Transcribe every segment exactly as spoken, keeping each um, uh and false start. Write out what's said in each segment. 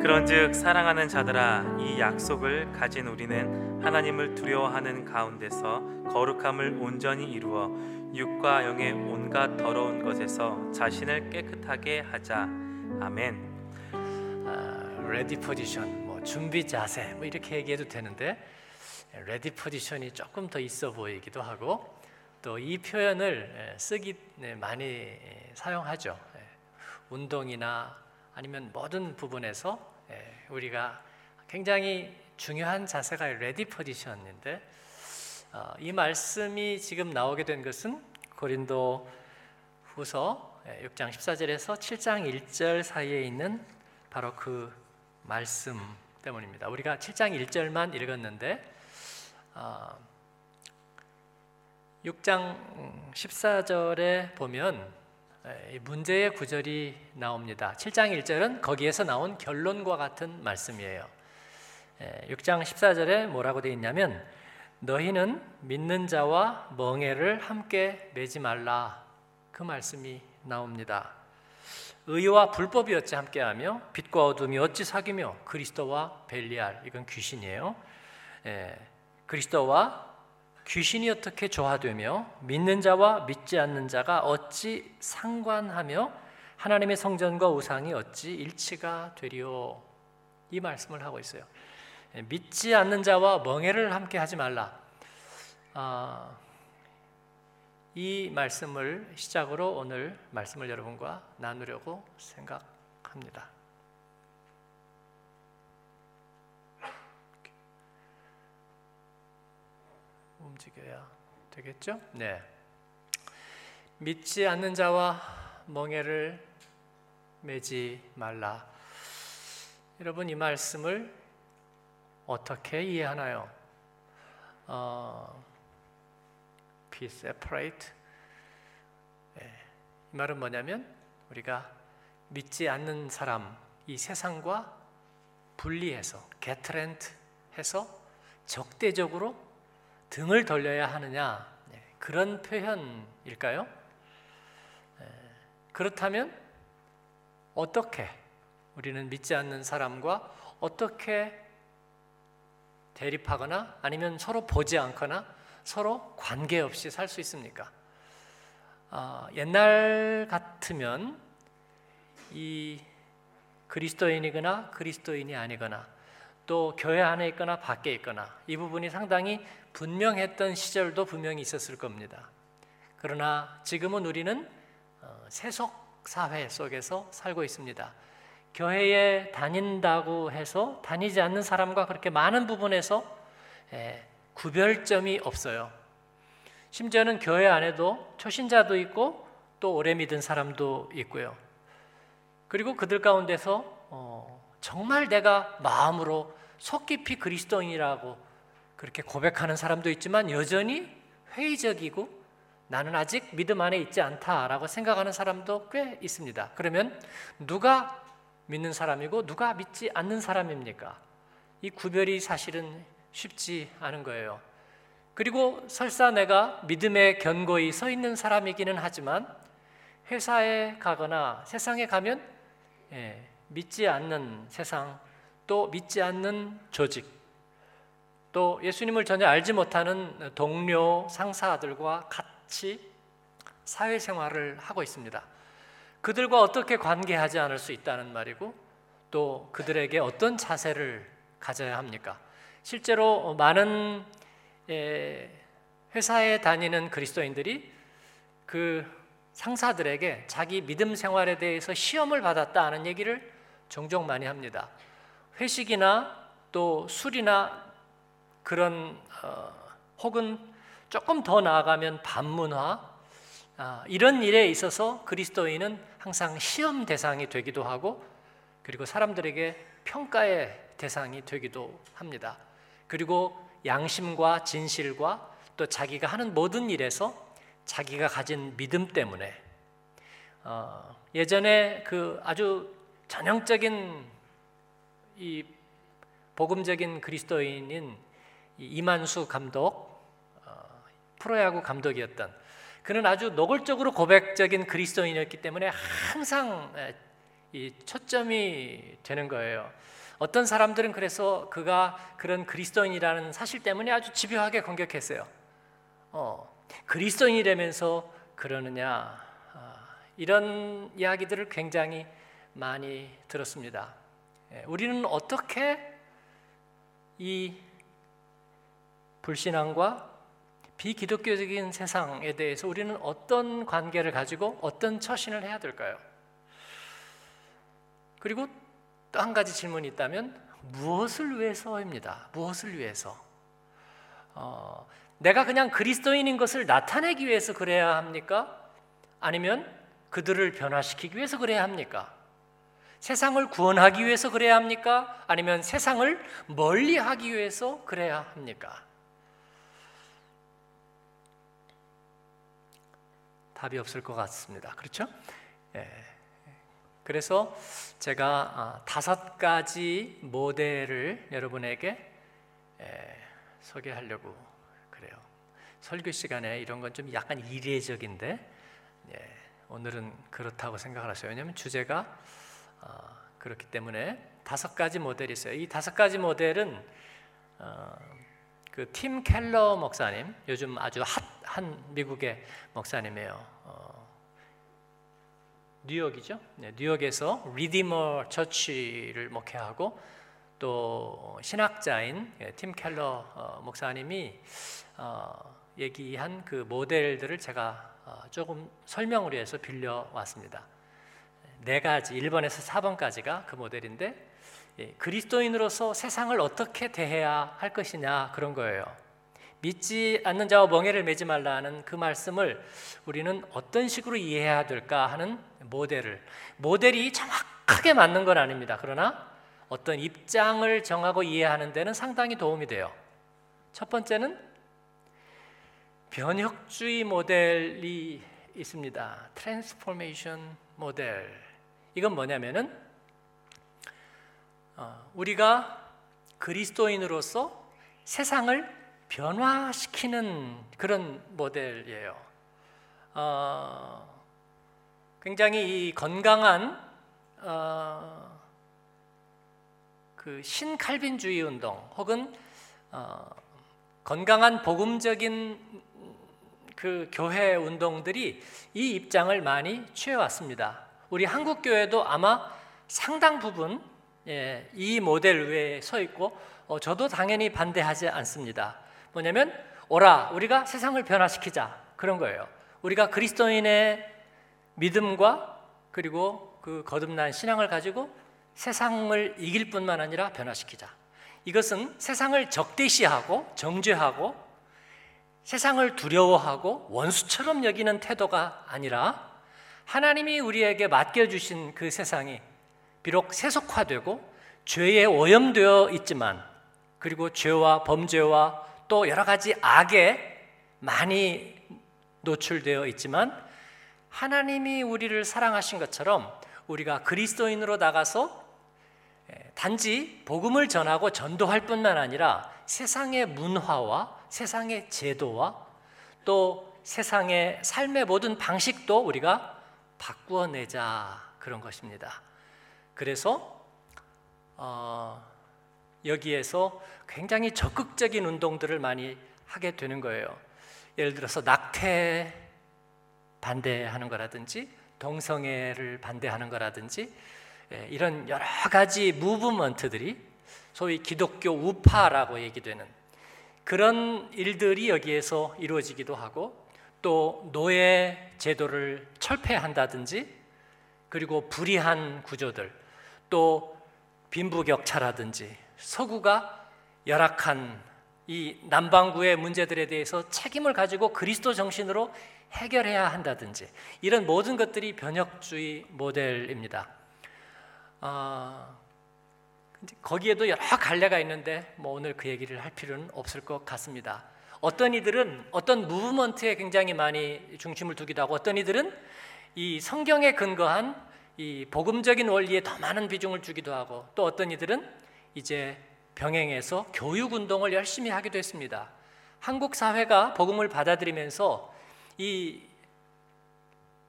그런즉 사랑하는 자들아, 이 약속을 가진 우리는 하나님을 두려워하는 가운데서 거룩함을 온전히 이루어 육과 영의 온갖 더러운 것에서 자신을 깨끗하게 하자. 아멘. 아, 레디 포지션, 뭐 준비 자세, 뭐 이렇게 얘기해도 되는데 레디 포지션이 조금 더 있어 보이기도 하고, 또 이 표현을 쓰기 많이 사용하죠. 운동이나 아니면 모든 부분에서 우리가 굉장히 중요한 자세가 레디 포지션인데, 이 말씀이 지금 나오게 된 것은 고린도 후서 육 장 십사 절에서 칠 장 일 절 사이에 있는 바로 그 말씀 때문입니다. 우리가 칠 장 일 절만 읽었는데 육 장 십사 절에 보면 문제의 구절이 나옵니다. 칠 장 일 절은 거기에서 나온 결론과 같은 말씀이에요. 육 장 십사 절에 뭐라고 되어 있냐면, 너희는 믿는 자와 멍에를 함께 매지 말라, 그 말씀이 나옵니다. 의와 불법이 어찌 함께하며 빛과 어둠이 어찌 사귀며 그리스도와 벨리알, 이건 귀신이에요. 예, 그리스도와 귀신이 어떻게 조화되며 믿는 자와 믿지 않는 자가 어찌 상관하며 하나님의 성전과 우상이 어찌 일치가 되리오, 이 말씀을 하고 있어요. 믿지 않는 자와 멍에를 함께 하지 말라. 아, 이 말씀을 시작으로 오늘 말씀을 여러분과 나누려고 생각합니다. 움직여야 되겠죠? 네. 믿지 않는 자와 멍에를 매지 말라. 여러분, 이 말씀을 어떻게 이해하나요? 어, be separate. 네. 이 말은 뭐냐면, 우리가 믿지 않는 사람, 이 세상과 분리해서, 게트렌트 해서 적대적으로 등을 돌려야 하느냐, 그런 표현일까요? 그렇다면 어떻게 우리는 믿지 않는 사람과 어떻게 대립하거나 아니면 서로 보지 않거나 서로 관계없이 살 수 있습니까? 아, 옛날 같으면 이 그리스도인이거나 그리스도인이 아니거나, 또 교회 안에 있거나 밖에 있거나, 이 부분이 상당히 분명했던 시절도 분명히 있었을 겁니다. 그러나 지금은 우리는 세속 사회 속에서 살고 있습니다. 교회에 다닌다고 해서 다니지 않는 사람과 그렇게 많은 부분에서 구별점이 없어요. 심지어는 교회 안에도 초신자도 있고 또 오래 믿은 사람도 있고요. 그리고 그들 가운데서 정말 내가 마음으로 속 깊이 그리스도인이라고 그렇게 고백하는 사람도 있지만 여전히 회의적이고 나는 아직 믿음 안에 있지 않다라고 생각하는 사람도 꽤 있습니다. 그러면 누가 믿는 사람이고 누가 믿지 않는 사람입니까? 이 구별이 사실은 쉽지 않은 거예요. 그리고 설사 내가 믿음에 견고히 서 있는 사람이기는 하지만 회사에 가거나 세상에 가면 예, 믿지 않는 세상, 또 믿지 않는 조직, 또 예수님을 전혀 알지 못하는 동료, 상사들과 같이 사회생활을 하고 있습니다. 그들과 어떻게 관계하지 않을 수 있다는 말이고, 또 그들에게 어떤 자세를 가져야 합니까? 실제로 많은 회사에 다니는 그리스도인들이 그 상사들에게 자기 믿음 생활에 대해서 시험을 받았다는 얘기를 종종 많이 합니다. 회식이나 또 술이나 그런 어, 혹은 조금 더 나아가면 반문화, 아, 이런 일에 있어서 그리스도인은 항상 시험 대상이 되기도 하고, 그리고 사람들에게 평가의 대상이 되기도 합니다. 그리고 양심과 진실과 또 자기가 하는 모든 일에서 자기가 가진 믿음 때문에 어, 예전에 그 아주 전형적인 이 복음적인 그리스도인인 이만수 감독, 프로야구 감독이었던 그는 아주 노골적으로 고백적인 그리스도인이었기 때문에 항상 이 초점이 되는 거예요. 어떤 사람들은 그래서 그가 그런 그리스도인이라는 사실 때문에 아주 집요하게 공격했어요. 어, 그리스도인이라면서 그러느냐, 아, 이런 이야기들을 굉장히 많이 들었습니다. 예, 우리는 어떻게 이 불신앙과 비기독교적인 세상에 대해서 우리는 어떤 관계를 가지고 어떤 처신을 해야 될까요? 그리고 또 한 가지 질문이 있다면 무엇을 위해서입니다. 무엇을 위해서? 어, 내가 그냥 그리스도인인 것을 나타내기 위해서 그래야 합니까? 아니면 그들을 변화시키기 위해서 그래야 합니까? 세상을 구원하기 위해서 그래야 합니까? 아니면 세상을 멀리하기 위해서 그래야 합니까? 답이 없을 것 같습니다. 그렇죠? 예. 그래서 제가 다섯 가지 모델을 여러분에게 소개하려고 그래요. 설교 시간에 이런 건 좀 약간 이례적인데 오늘은 그렇다고 생각을 하세요. 왜냐하면 주제가 그렇기 때문에 다섯 가지 모델이 있어요. 이 다섯 가지 모델은 그 팀 켈러 목사님, 요즘 아주 핫한 미국의 목사님이에요. 뉴욕이죠. 네, 뉴욕에서 리디머 처치를 목회하고 또 신학자인 팀 켈러 어, 목사님이 어, 얘기한 그 모델들을 제가 어, 조금 설명을 위해서 빌려왔습니다. 네 가지, 일 번에서 사 번까지가 그 모델인데, 예, 그리스도인으로서 세상을 어떻게 대해야 할 것이냐, 그런 거예요. 믿지 않는 자와 멍에를 매지 말라는 그 말씀을 우리는 어떤 식으로 이해해야 될까 하는 모델을, 모델이 정확하게 맞는 건 아닙니다. 그러나 어떤 입장을 정하고 이해하는 데는 상당히 도움이 돼요. 첫 번째는 변혁주의 모델이 있습니다. 트랜스포메이션 모델. 이건 뭐냐면은 어, 우리가 그리스도인으로서 세상을 변화시키는 그런 모델이에요. 어, 굉장히 이 건강한 어, 그 신칼빈주의 운동 혹은 어, 건강한 복음적인 그 교회 운동들이 이 입장을 많이 취해왔습니다. 우리 한국 교회도 아마 상당 부분, 예, 이 모델 외에 서 있고 어, 저도 당연히 반대하지 않습니다. 뭐냐면 오라, 우리가 세상을 변화시키자, 그런 거예요. 우리가 그리스도인의 믿음과 그리고 그 거듭난 신앙을 가지고 세상을 이길 뿐만 아니라 변화시키자. 이것은 세상을 적대시하고 정죄하고 세상을 두려워하고 원수처럼 여기는 태도가 아니라 하나님이 우리에게 맡겨주신 그 세상이 비록 세속화되고 죄에 오염되어 있지만, 그리고 죄와 범죄와 또 여러 가지 악에 많이 노출되어 있지만, 하나님이 우리를 사랑하신 것처럼 우리가 그리스도인으로 나가서 단지 복음을 전하고 전도할 뿐만 아니라 세상의 문화와 세상의 제도와 또 세상의 삶의 모든 방식도 우리가 바꾸어내자, 그런 것입니다. 그래서 어, 여기에서 굉장히 적극적인 운동들을 많이 하게 되는 거예요. 예를 들어서 낙태 반대하는 거라든지 동성애를 반대하는 거라든지, 이런 여러 가지 무브먼트들이 소위 기독교 우파라고 얘기되는 그런 일들이 여기에서 이루어지기도 하고, 또 노예 제도를 철폐한다든지, 그리고 불의한 구조들, 또 빈부격차라든지 서구가 열악한 이 남반구의 문제들에 대해서 책임을 가지고 그리스도 정신으로 해결해야 한다든지, 이런 모든 것들이 변혁주의 모델입니다. 어, 거기에도 여러 갈래가 있는데 뭐 오늘 그 얘기를 할 필요는 없을 것 같습니다. 어떤 이들은 어떤 무브먼트에 굉장히 많이 중심을 두기도 하고, 어떤 이들은 이 성경에 근거한 이 복음적인 원리에 더 많은 비중을 주기도 하고, 또 어떤 이들은 이제 병행해서 교육운동을 열심히 하기도 했습니다. 한국 사회가 복음을 받아들이면서 이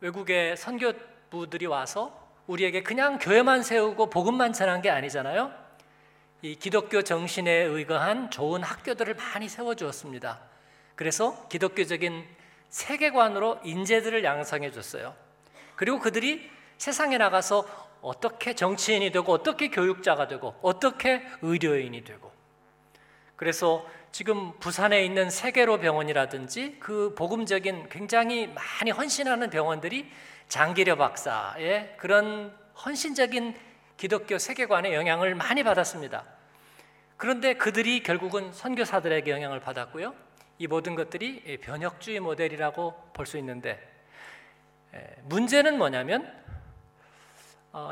외국의 선교부들이 와서 우리에게 그냥 교회만 세우고 복음만 전한 게 아니잖아요. 이 기독교 정신에 의거한 좋은 학교들을 많이 세워주었습니다. 그래서 기독교적인 세계관으로 인재들을 양성해 줬어요. 그리고 그들이 세상에 나가서 어떻게 정치인이 되고 어떻게 교육자가 되고 어떻게 의료인이 되고, 그래서 지금 부산에 있는 세계로 병원이라든지 그 복음적인 굉장히 많이 헌신하는 병원들이 장기려 박사의 그런 헌신적인 기독교 세계관의 영향을 많이 받았습니다. 그런데 그들이 결국은 선교사들에게 영향을 받았고요. 이 모든 것들이 변혁주의 모델이라고 볼 수 있는데, 문제는 뭐냐면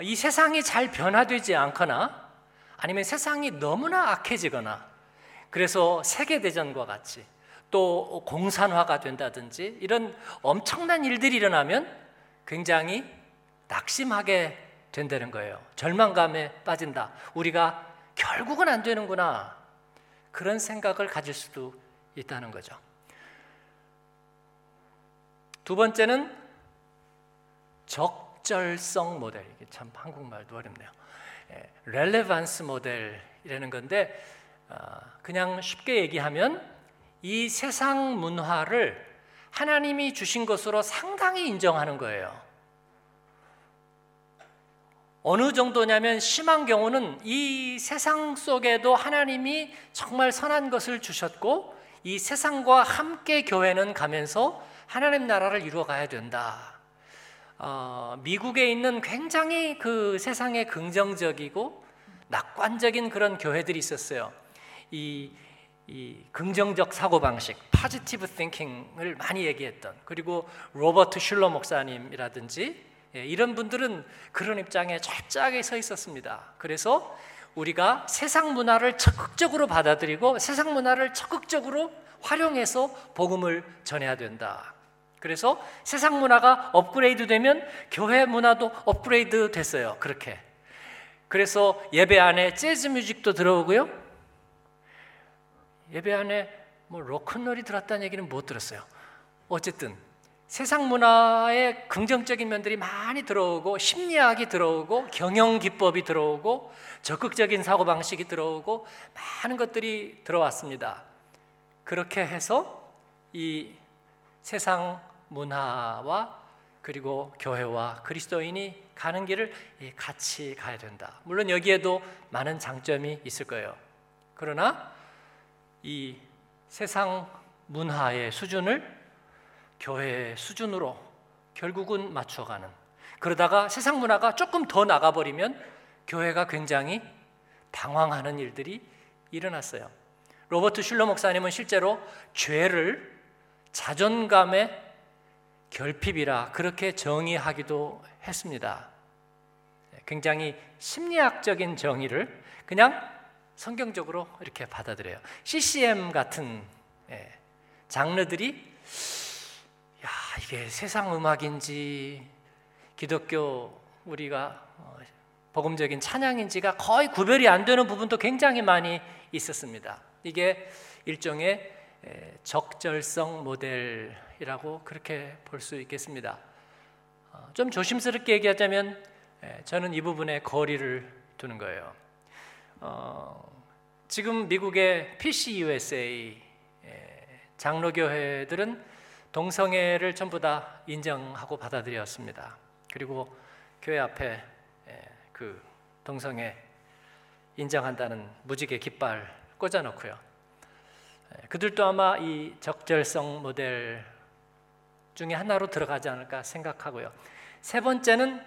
이 세상이 잘 변화되지 않거나 아니면 세상이 너무나 악해지거나, 그래서 세계대전과 같이 또 공산화가 된다든지 이런 엄청난 일들이 일어나면 굉장히 낙심하게 된다는 거예요. 절망감에 빠진다. 우리가 결국은 안 되는구나. 그런 생각을 가질 수도 있다는 거죠. 두 번째는 적절성 모델. 이게 참 한국말도 어렵네요. 렐레반스 모델이라는 건데, 그냥 쉽게 얘기하면 이 세상 문화를 하나님이 주신 것으로 상당히 인정하는 거예요. 어느 정도냐면 심한 경우는 이 세상 속에도 하나님이 정말 선한 것을 주셨고 이 세상과 함께 교회는 가면서 하나님 나라를 이루어가야 된다. 어, 미국에 있는 굉장히 그 세상에 긍정적이고 낙관적인 그런 교회들이 있었어요. 이, 이 긍정적 사고방식, positive thinking을 많이 얘기했던, 그리고 로버트 슐러 목사님이라든지 예, 이런 분들은 그런 입장에 철저하게 서 있었습니다. 그래서 우리가 세상 문화를 적극적으로 받아들이고 세상 문화를 적극적으로 활용해서 복음을 전해야 된다. 그래서 세상 문화가 업그레이드 되면 교회 문화도 업그레이드 됐어요. 그렇게. 그래서 예배 안에 재즈 뮤직도 들어오고요. 예배 안에 뭐 로큰롤이 들었다는 얘기는 못 들었어요. 어쨌든 세상 문화의 긍정적인 면들이 많이 들어오고 심리학이 들어오고 경영기법이 들어오고 적극적인 사고방식이 들어오고 많은 것들이 들어왔습니다. 그렇게 해서 이 세상 문화와 그리고 교회와 그리스도인이 가는 길을 같이 가야 된다. 물론 여기에도 많은 장점이 있을 거예요. 그러나 이 세상 문화의 수준을 교회의 수준으로 결국은 맞춰가는, 그러다가 세상 문화가 조금 더 나가버리면 교회가 굉장히 당황하는 일들이 일어났어요. 로버트 슐러 목사님은 실제로 죄를 자존감의 결핍이라 그렇게 정의하기도 했습니다. 굉장히 심리학적인 정의를 그냥 성경적으로 이렇게 받아들여요. 씨씨엠 같은 장르들이 야, 이게 세상 음악인지 기독교 우리가 복음적인 찬양인지가 거의 구별이 안 되는 부분도 굉장히 많이 있었습니다. 이게 일종의 적절성 모델이라고 그렇게 볼 수 있겠습니다. 좀 조심스럽게 얘기하자면 저는 이 부분에 거리를 두는 거예요. 어, 지금 미국의 피씨 유에스에이 장로교회들은 동성애를 전부 다 인정하고 받아들였습니다. 그리고 교회 앞에 그 동성애 인정한다는 무지개 깃발 꽂아놓고요. 그들도 아마 이 적절성 모델 중에 하나로 들어가지 않을까 생각하고요. 세 번째는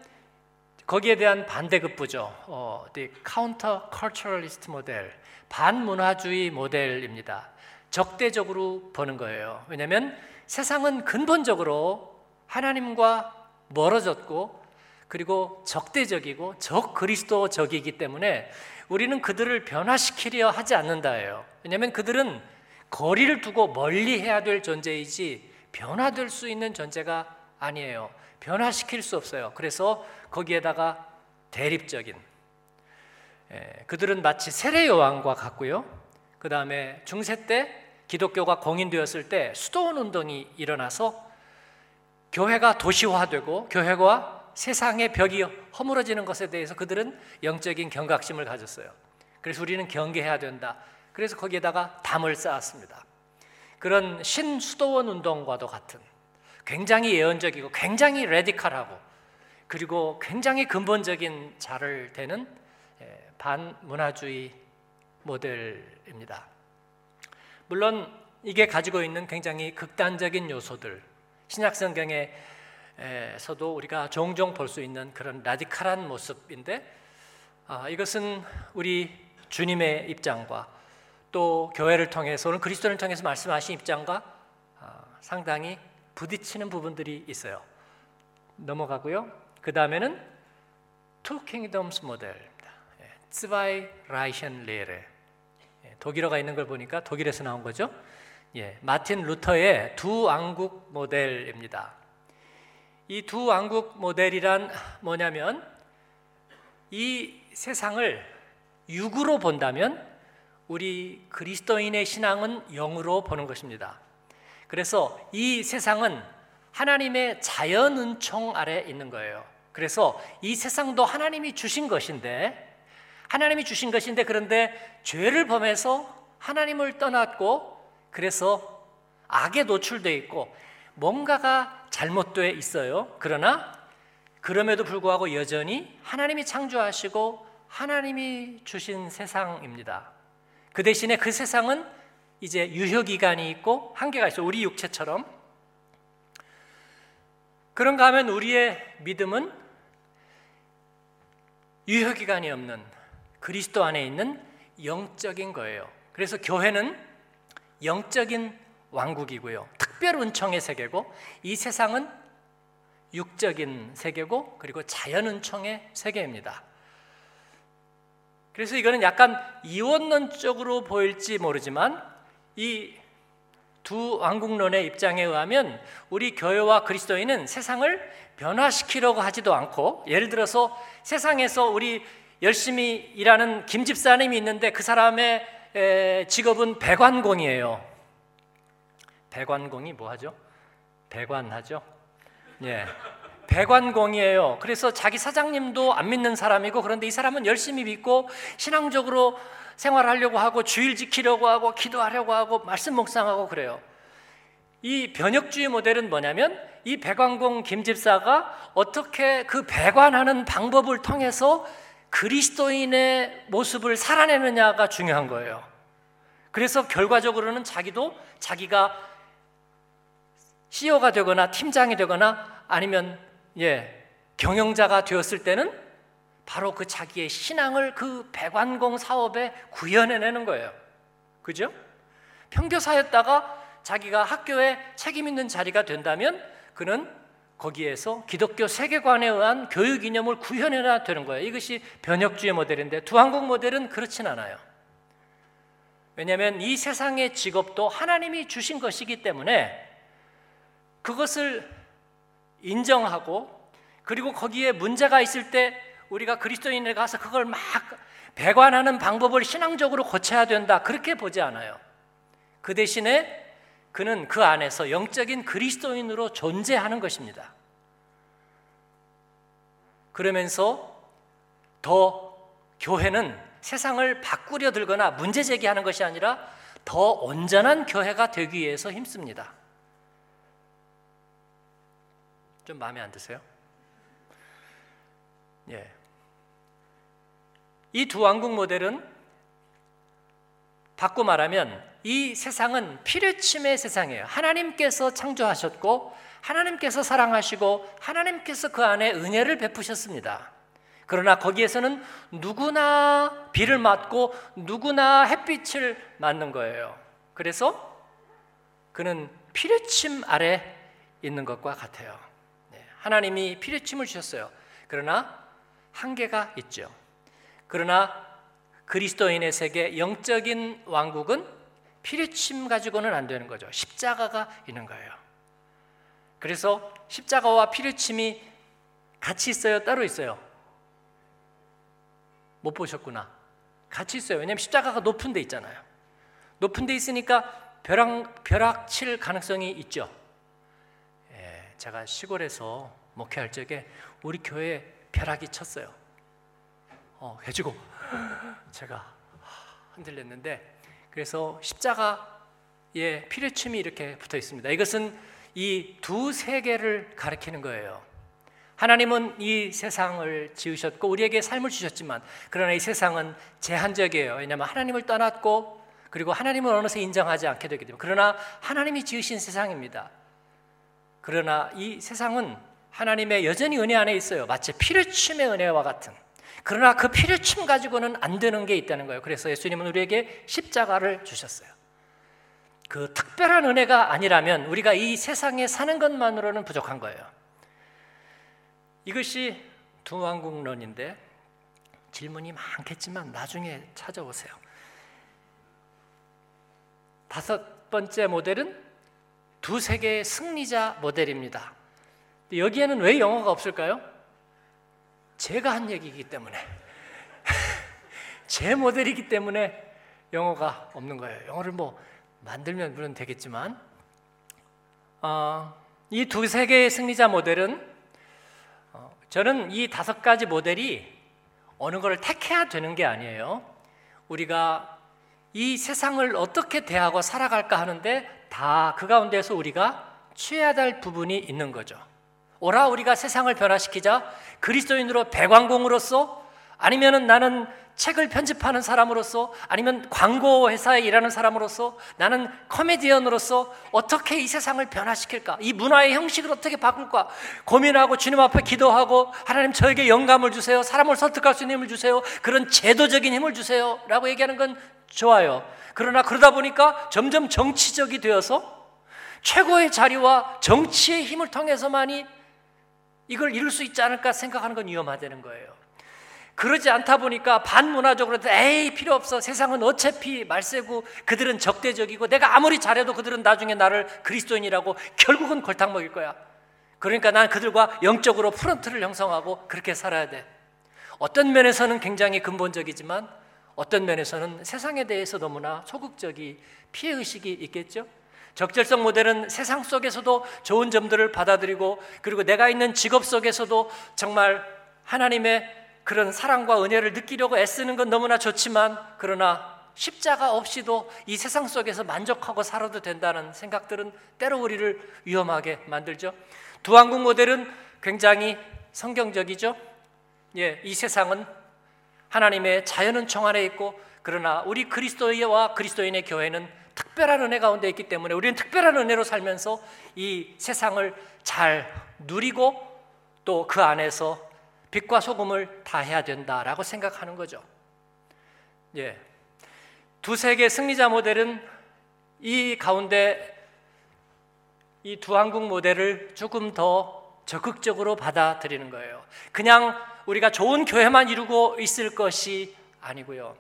거기에 대한 반대급부죠. 어, the counter-culturalist 모델, 반문화주의 모델입니다. 적대적으로 보는 거예요. 왜냐하면 세상은 근본적으로 하나님과 멀어졌고 그리고 적대적이고 적그리스도적이기 때문에 우리는 그들을 변화시키려 하지 않는다예요. 왜냐하면 그들은 거리를 두고 멀리해야 될 존재이지 변화될 수 있는 존재가 아니에요. 변화시킬 수 없어요. 그래서 거기에다가 대립적인, 예, 그들은 마치 세례요한과 같고요. 그 다음에 중세 때 기독교가 공인되었을 때 수도원 운동이 일어나서 교회가 도시화되고 교회와 세상의 벽이 허물어지는 것에 대해서 그들은 영적인 경각심을 가졌어요. 그래서 우리는 경계해야 된다. 그래서 거기에다가 담을 쌓았습니다. 그런 신수도원 운동과도 같은 굉장히 예언적이고 굉장히 레디컬하고 그리고 굉장히 근본적인 자를 대는 반문화주의 모델입니다. 물론 이게 가지고 있는 굉장히 극단적인 요소들 신약성경에서도 우리가 종종 볼 수 있는 그런 라디칼한 모습인데 아, 이것은 우리 주님의 입장과 또 교회를 통해서는 그리스도를 통해서 말씀하신 입장과 아, 상당히 부딪히는 부분들이 있어요. 넘어가고요. 그 다음에는 Two Kingdoms 모델입니다. Zwei Reichen Lehre 독일어가 있는 걸 보니까 독일에서 나온 거죠. 예, 마틴 루터의 두 왕국 모델입니다. 이 두 왕국 모델이란 뭐냐면 이 세상을 육으로 본다면 우리 그리스도인의 신앙은 영으로 보는 것입니다. 그래서 이 세상은 하나님의 자연 은총 아래 있는 거예요. 그래서 이 세상도 하나님이 주신 것인데 하나님이 주신 것인데 그런데 죄를 범해서 하나님을 떠났고 그래서 악에 노출되어 있고 뭔가가 잘못되어 있어요. 그러나 그럼에도 불구하고 여전히 하나님이 창조하시고 하나님이 주신 세상입니다. 그 대신에 그 세상은 이제 유효기간이 있고 한계가 있어요. 우리 육체처럼. 그런가 하면 우리의 믿음은 유효기간이 없는 그리스도 안에 있는 영적인 거예요. 그래서 교회는 영적인 왕국이고요. 특별 은총의 세계고 이 세상은 육적인 세계고 그리고 자연 은총의 세계입니다. 그래서 이거는 약간 이원론적으로 보일지 모르지만 이 두 왕국론의 입장에 의하면 우리 교회와 그리스도인은 세상을 변화시키려고 하지도 않고 예를 들어서 세상에서 우리 열심히 일하는 김 집사님이 있는데 그 사람의 에, 직업은 배관공이에요. 배관공이 뭐하죠? 배관하죠? 예, 배관공이에요. 그래서 자기 사장님도 안 믿는 사람이고 그런데 이 사람은 열심히 믿고 신앙적으로 생활하려고 하고 주일 지키려고 하고 기도하려고 하고 말씀 묵상하고 그래요. 이 변혁주의 모델은 뭐냐면 이 배관공 김집사가 어떻게 그 배관하는 방법을 통해서 그리스도인의 모습을 살아내느냐가 중요한 거예요. 그래서 결과적으로는 자기도 자기가 씨이오가 되거나 팀장이 되거나 아니면 예, 경영자가 되었을 때는 바로 그 자기의 신앙을 그 배관공 사업에 구현해내는 거예요. 그죠? 평교사였다가 자기가 학교에 책임 있는 자리가 된다면 그는 거기에서 기독교 세계관에 의한 교육 이념을 구현해야 되는 거예요. 이것이 변혁주의 모델인데 두 한국 모델은 그렇진 않아요. 왜냐하면 이 세상의 직업도 하나님이 주신 것이기 때문에 그것을 인정하고 그리고 거기에 문제가 있을 때 우리가 그리스도인에 가서 그걸 막 배관하는 방법을 신앙적으로 고쳐야 된다 그렇게 보지 않아요. 그 대신에 그는 그 안에서 영적인 그리스도인으로 존재하는 것입니다. 그러면서 더 교회는 세상을 바꾸려 들거나 문제 제기하는 것이 아니라 더 온전한 교회가 되기 위해서 힘씁니다. 좀 마음에 안 드세요? 예. 이 두 왕국 모델은 바꿔 말하면 이 세상은 피뢰침의 세상이에요. 하나님께서 창조하셨고 하나님께서 사랑하시고 하나님께서 그 안에 은혜를 베푸셨습니다. 그러나 거기에서는 누구나 비를 맞고 누구나 햇빛을 맞는 거예요. 그래서 그는 피뢰침 아래 있는 것과 같아요. 하나님이 피뢰침을 주셨어요. 그러나 한계가 있죠. 그러나 그리스도인의 세계 영적인 왕국은 피뢰침 가지고는 안 되는 거죠. 십자가가 있는 거예요. 그래서 십자가와 피뢰침이 같이 있어요? 따로 있어요? 못 보셨구나. 같이 있어요. 왜냐하면 십자가가 높은 데 있잖아요. 높은 데 있으니까 벼락, 벼락칠 가능성이 있죠. 예, 제가 시골에서 목회할 적에 우리 교회에 벼락이 쳤어요. 어, 해주고 제가 흔들렸는데, 그래서 십자가에 피뢰춤이 이렇게 붙어 있습니다. 이것은 이 두 세계를 가리키는 거예요. 하나님은 이 세상을 지으셨고 우리에게 삶을 주셨지만, 그러나 이 세상은 제한적이에요. 왜냐하면 하나님을 떠났고, 그리고 하나님을 어느새 인정하지 않게 되기 때문에. 그러나 하나님이 지으신 세상입니다. 그러나 이 세상은 하나님의 여전히 은혜 안에 있어요. 마치 피뢰춤의 은혜와 같은. 그러나 그 피뢰춤 가지고는 안 되는 게 있다는 거예요. 그래서 예수님은 우리에게 십자가를 주셨어요. 그 특별한 은혜가 아니라면 우리가 이 세상에 사는 것만으로는 부족한 거예요. 이것이 두왕국론인데 질문이 많겠지만 나중에 찾아오세요. 다섯 번째 모델은 두 세계의 승리자 모델입니다. 여기에는 왜 영어가 없을까요? 제가 한 얘기이기 때문에 제 모델이기 때문에 영어가 없는 거예요. 영어를 뭐 만들면 물론 되겠지만, 어, 이 두 세계의 승리자 모델은, 저는 이 다섯 가지 모델이 어느 걸 택해야 되는 게 아니에요. 우리가 이 세상을 어떻게 대하고 살아갈까 하는데 다 그 가운데서 우리가 취해야 될 부분이 있는 거죠. 오라 우리가 세상을 변화시키자, 그리스도인으로 배관공으로서, 아니면은 나는 책을 편집하는 사람으로서, 아니면 광고 회사에 일하는 사람으로서, 나는 코미디언으로서 어떻게 이 세상을 변화시킬까, 이 문화의 형식을 어떻게 바꿀까 고민하고 주님 앞에 기도하고, 하나님 저에게 영감을 주세요, 사람을 설득할 수 있는 힘을 주세요, 그런 제도적인 힘을 주세요 라고 얘기하는 건 좋아요. 그러나 그러다 보니까 점점 정치적이 되어서 최고의 자리와 정치의 힘을 통해서만이 이걸 이룰 수 있지 않을까 생각하는 건 위험하다는 거예요. 그러지 않다 보니까 반문화적으로 에이 필요 없어, 세상은 어차피 말세고 그들은 적대적이고 내가 아무리 잘해도 그들은 나중에 나를 그리스도인이라고 결국은 골탕 먹일 거야, 그러니까 난 그들과 영적으로 프론트를 형성하고 그렇게 살아야 돼. 어떤 면에서는 굉장히 근본적이지만 어떤 면에서는 세상에 대해서 너무나 소극적이, 피해의식이 있겠죠. 적절성 모델은 세상 속에서도 좋은 점들을 받아들이고, 그리고 내가 있는 직업 속에서도 정말 하나님의 그런 사랑과 은혜를 느끼려고 애쓰는 건 너무나 좋지만, 그러나 십자가 없이도 이 세상 속에서 만족하고 살아도 된다는 생각들은 때로 우리를 위험하게 만들죠. 두왕국 모델은 굉장히 성경적이죠. 예, 이 세상은 하나님의 자연은총 안에 있고, 그러나 우리 그리스도와 그리스도인의 교회는 특별한 은혜 가운데 있기 때문에 우리는 특별한 은혜로 살면서 이 세상을 잘 누리고 또 그 안에서 빛과 소금을 다 해야 된다라고 생각하는 거죠. 예, 두 세계 승리자 모델은 이 가운데 이 두 한국 모델을 조금 더 적극적으로 받아들이는 거예요. 그냥 우리가 좋은 교회만 이루고 있을 것이 아니고요,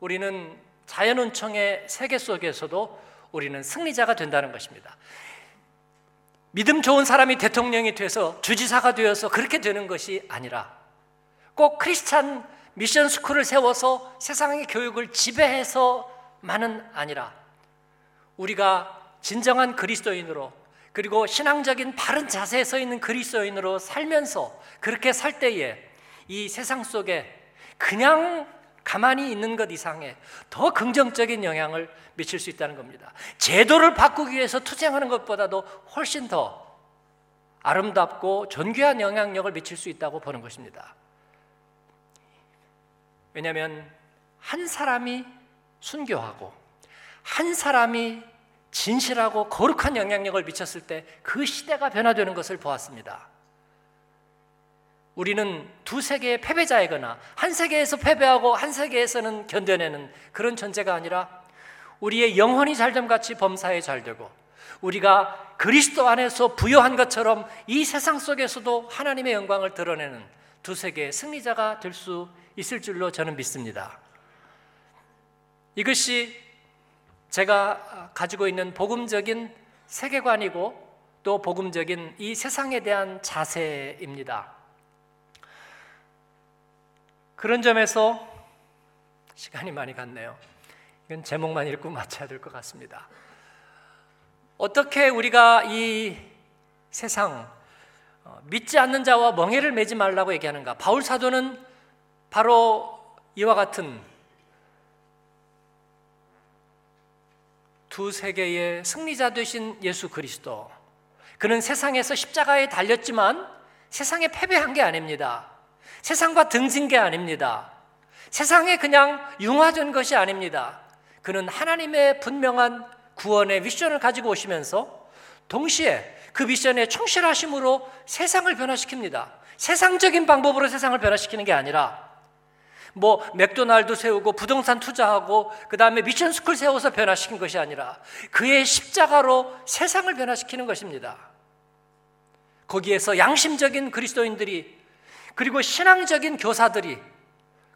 우리는 자연운총의 세계 속에서도 우리는 승리자가 된다는 것입니다. 믿음 좋은 사람이 대통령이 돼서 주지사가 되어서 그렇게 되는 것이 아니라, 꼭 크리스찬 미션 스쿨을 세워서 세상의 교육을 지배해서만은 아니라, 우리가 진정한 그리스도인으로, 그리고 신앙적인 바른 자세에 서 있는 그리스도인으로 살면서, 그렇게 살 때에 이 세상 속에 그냥 가만히 있는 것 이상의 더 긍정적인 영향을 미칠 수 있다는 겁니다. 제도를 바꾸기 위해서 투쟁하는 것보다도 훨씬 더 아름답고 존귀한 영향력을 미칠 수 있다고 보는 것입니다. 왜냐하면 한 사람이 순교하고 한 사람이 진실하고 거룩한 영향력을 미쳤을 때 그 시대가 변화되는 것을 보았습니다. 우리는 두 세계의 패배자이거나 한 세계에서 패배하고 한 세계에서는 견뎌내는 그런 존재가 아니라, 우리의 영혼이 잘됨같이 범사에 잘되고 우리가 그리스도 안에서 부여한 것처럼 이 세상 속에서도 하나님의 영광을 드러내는 두 세계의 승리자가 될 수 있을 줄로 저는 믿습니다. 이것이 제가 가지고 있는 복음적인 세계관이고 또 복음적인 이 세상에 대한 자세입니다. 그런 점에서 시간이 많이 갔네요. 이건 제목만 읽고 마쳐야 될 것 같습니다. 어떻게 우리가 이 세상, 믿지 않는 자와 멍해를 매지 말라고 얘기하는가? 바울 사도는 바로 이와 같은 두 세계의 승리자 되신 예수 그리스도, 그는 세상에서 십자가에 달렸지만 세상에 패배한 게 아닙니다. 세상과 등진 게 아닙니다. 세상에 그냥 융화된 것이 아닙니다. 그는 하나님의 분명한 구원의 미션을 가지고 오시면서 동시에 그 미션에 충실하심으로 세상을 변화시킵니다. 세상적인 방법으로 세상을 변화시키는 게 아니라 뭐 맥도날드 세우고 부동산 투자하고 그 다음에 미션스쿨 세워서 변화시킨 것이 아니라 그의 십자가로 세상을 변화시키는 것입니다. 거기에서 양심적인 그리스도인들이, 그리고 신앙적인 교사들이,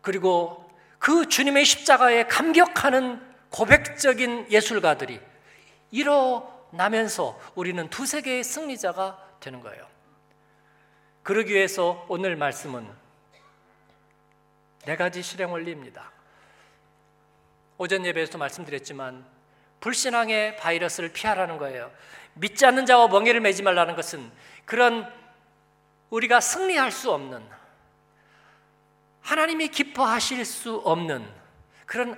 그리고 그 주님의 십자가에 감격하는 고백적인 예술가들이 일어나면서 우리는 두 세계의 승리자가 되는 거예요. 그러기 위해서 오늘 말씀은 네 가지 실행 원리입니다. 오전 예배에서도 말씀드렸지만 불신앙의 바이러스를 피하라는 거예요. 믿지 않는 자와 멍에를 매지 말라는 것은 그런 우리가 승리할 수 없는, 하나님이 기뻐하실 수 없는 그런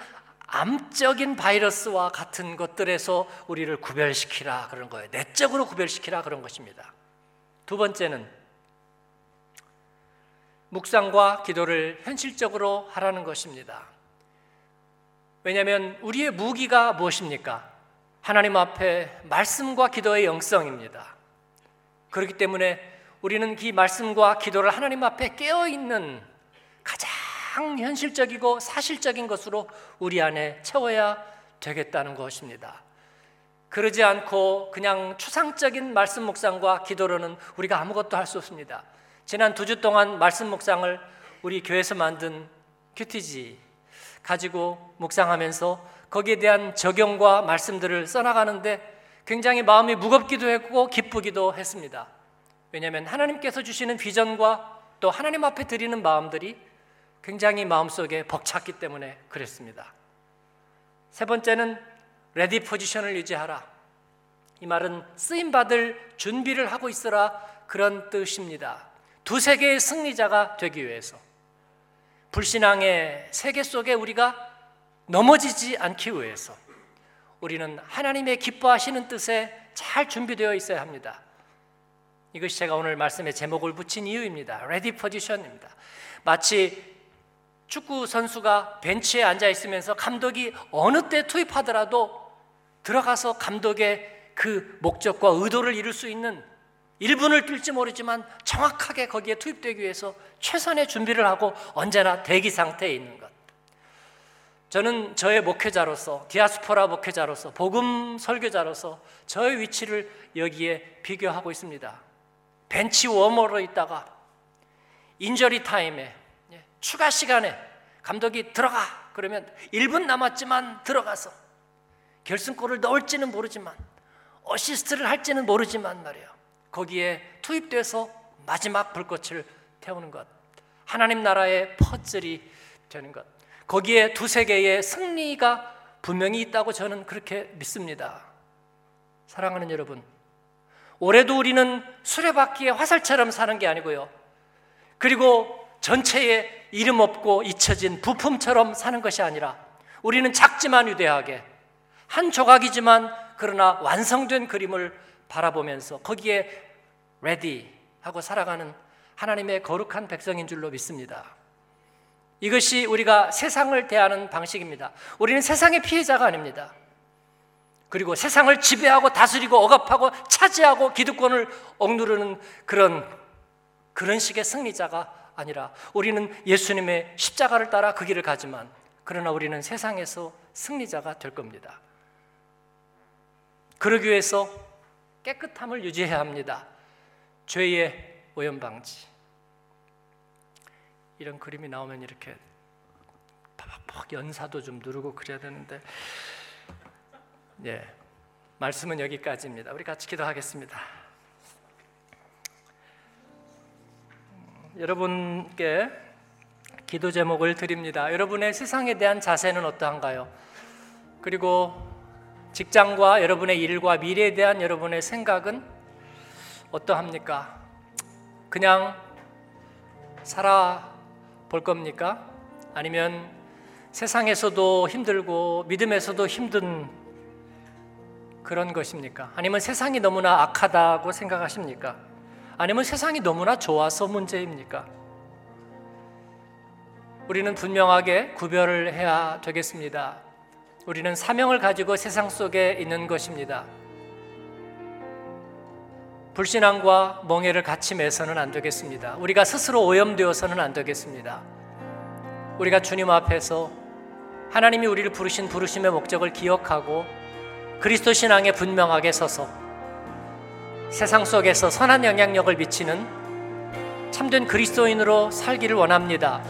암적인 바이러스와 같은 것들에서 우리를 구별시키라 그런 거예요. 내적으로 구별시키라 그런 것입니다. 두 번째는 묵상과 기도를 현실적으로 하라는 것입니다. 왜냐하면 우리의 무기가 무엇입니까? 하나님 앞에 말씀과 기도의 영성입니다. 그렇기 때문에 우리는 이 말씀과 기도를 하나님 앞에 깨어있는 가장 현실적이고 사실적인 것으로 우리 안에 채워야 되겠다는 것입니다. 그러지 않고 그냥 추상적인 말씀 묵상과 기도로는 우리가 아무것도 할 수 없습니다. 지난 두 주 동안 말씀 묵상을 우리 교회에서 만든 큐티지 가지고 묵상하면서 거기에 대한 적용과 말씀들을 써나가는데 굉장히 마음이 무겁기도 했고 기쁘기도 했습니다. 왜냐하면 하나님께서 주시는 비전과 또 하나님 앞에 드리는 마음들이 굉장히 마음속에 벅찼기 때문에 그랬습니다. 세 번째는 레디 포지션을 유지하라. 이 말은 쓰임받을 준비를 하고 있으라 그런 뜻입니다. 두 세계의 승리자가 되기 위해서 불신앙의 세계 속에 우리가 넘어지지 않기 위해서 우리는 하나님의 기뻐하시는 뜻에 잘 준비되어 있어야 합니다. 이것이 제가 오늘 말씀에 제목을 붙인 이유입니다. 레디 포지션입니다. 마치 축구 선수가 벤치에 앉아 있으면서 감독이 어느 때 투입하더라도 들어가서 감독의 그 목적과 의도를 이룰 수 있는, 일 분을 뛸지 모르지만 정확하게 거기에 투입되기 위해서 최선의 준비를 하고 언제나 대기 상태에 있는 것. 저는 저의 목회자로서, 디아스포라 목회자로서, 복음 설교자로서 저의 위치를 여기에 비교하고 있습니다. 벤치 워머로 있다가 인저리 타임에, 추가 시간에 감독이 들어가 그러면 일 분 남았지만 들어가서 결승골을 넣을지는 모르지만 어시스트를 할지는 모르지만 말이에요, 거기에 투입돼서 마지막 불꽃을 태우는 것, 하나님 나라의 퍼즐이 되는 것, 거기에 두 세계의 승리가 분명히 있다고 저는 그렇게 믿습니다. 사랑하는 여러분, 올해도 우리는 수레바퀴의 화살처럼 사는 게 아니고요, 그리고 전체에 이름 없고 잊혀진 부품처럼 사는 것이 아니라 우리는 작지만 위대하게, 한 조각이지만 그러나 완성된 그림을 바라보면서 거기에 레디 하고 살아가는 하나님의 거룩한 백성인 줄로 믿습니다. 이것이 우리가 세상을 대하는 방식입니다. 우리는 세상의 피해자가 아닙니다. 그리고 세상을 지배하고 다스리고 억압하고 차지하고 기득권을 억누르는 그런 그런 식의 승리자가 아니라 우리는 예수님의 십자가를 따라 그 길을 가지만 그러나 우리는 세상에서 승리자가 될 겁니다. 그러기 위해서 깨끗함을 유지해야 합니다. 죄의 오염 방지. 이런 그림이 나오면 이렇게 팍팍 연사도 좀 누르고 그래야 되는데, 예, 말씀은 여기까지입니다. 우리 같이 기도하겠습니다. 여러분께 기도 제목을 드립니다. 여러분의 세상에 대한 자세는 어떠한가요? 그리고 직장과 여러분의 일과 미래에 대한 여러분의 생각은 어떠합니까? 그냥 살아볼 겁니까? 아니면 세상에서도 힘들고 믿음에서도 힘든 그런 것입니까? 아니면 세상이 너무나 악하다고 생각하십니까? 아니면 세상이 너무나 좋아서 문제입니까? 우리는 분명하게 구별을 해야 되겠습니다. 우리는 사명을 가지고 세상 속에 있는 것입니다. 불신앙과 멍해를 같이 매서는 안 되겠습니다. 우리가 스스로 오염되어서는 안 되겠습니다. 우리가 주님 앞에서 하나님이 우리를 부르신 부르심의 목적을 기억하고 그리스도 신앙에 분명하게 서서 세상 속에서 선한 영향력을 미치는 참된 그리스도인으로 살기를 원합니다.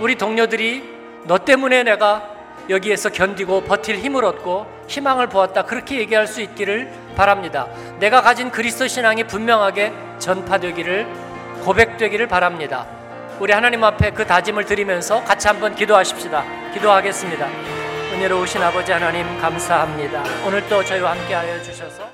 우리 동료들이 너 때문에 내가 여기에서 견디고 버틸 힘을 얻고 희망을 보았다, 그렇게 얘기할 수 있기를 바랍니다. 내가 가진 그리스도 신앙이 분명하게 전파되기를, 고백되기를 바랍니다. 우리 하나님 앞에 그 다짐을 드리면서 같이 한번 기도하십시다. 기도하겠습니다. 은혜로우신 아버지 하나님 감사합니다. 오늘 또 저희와 함께하여 주셔서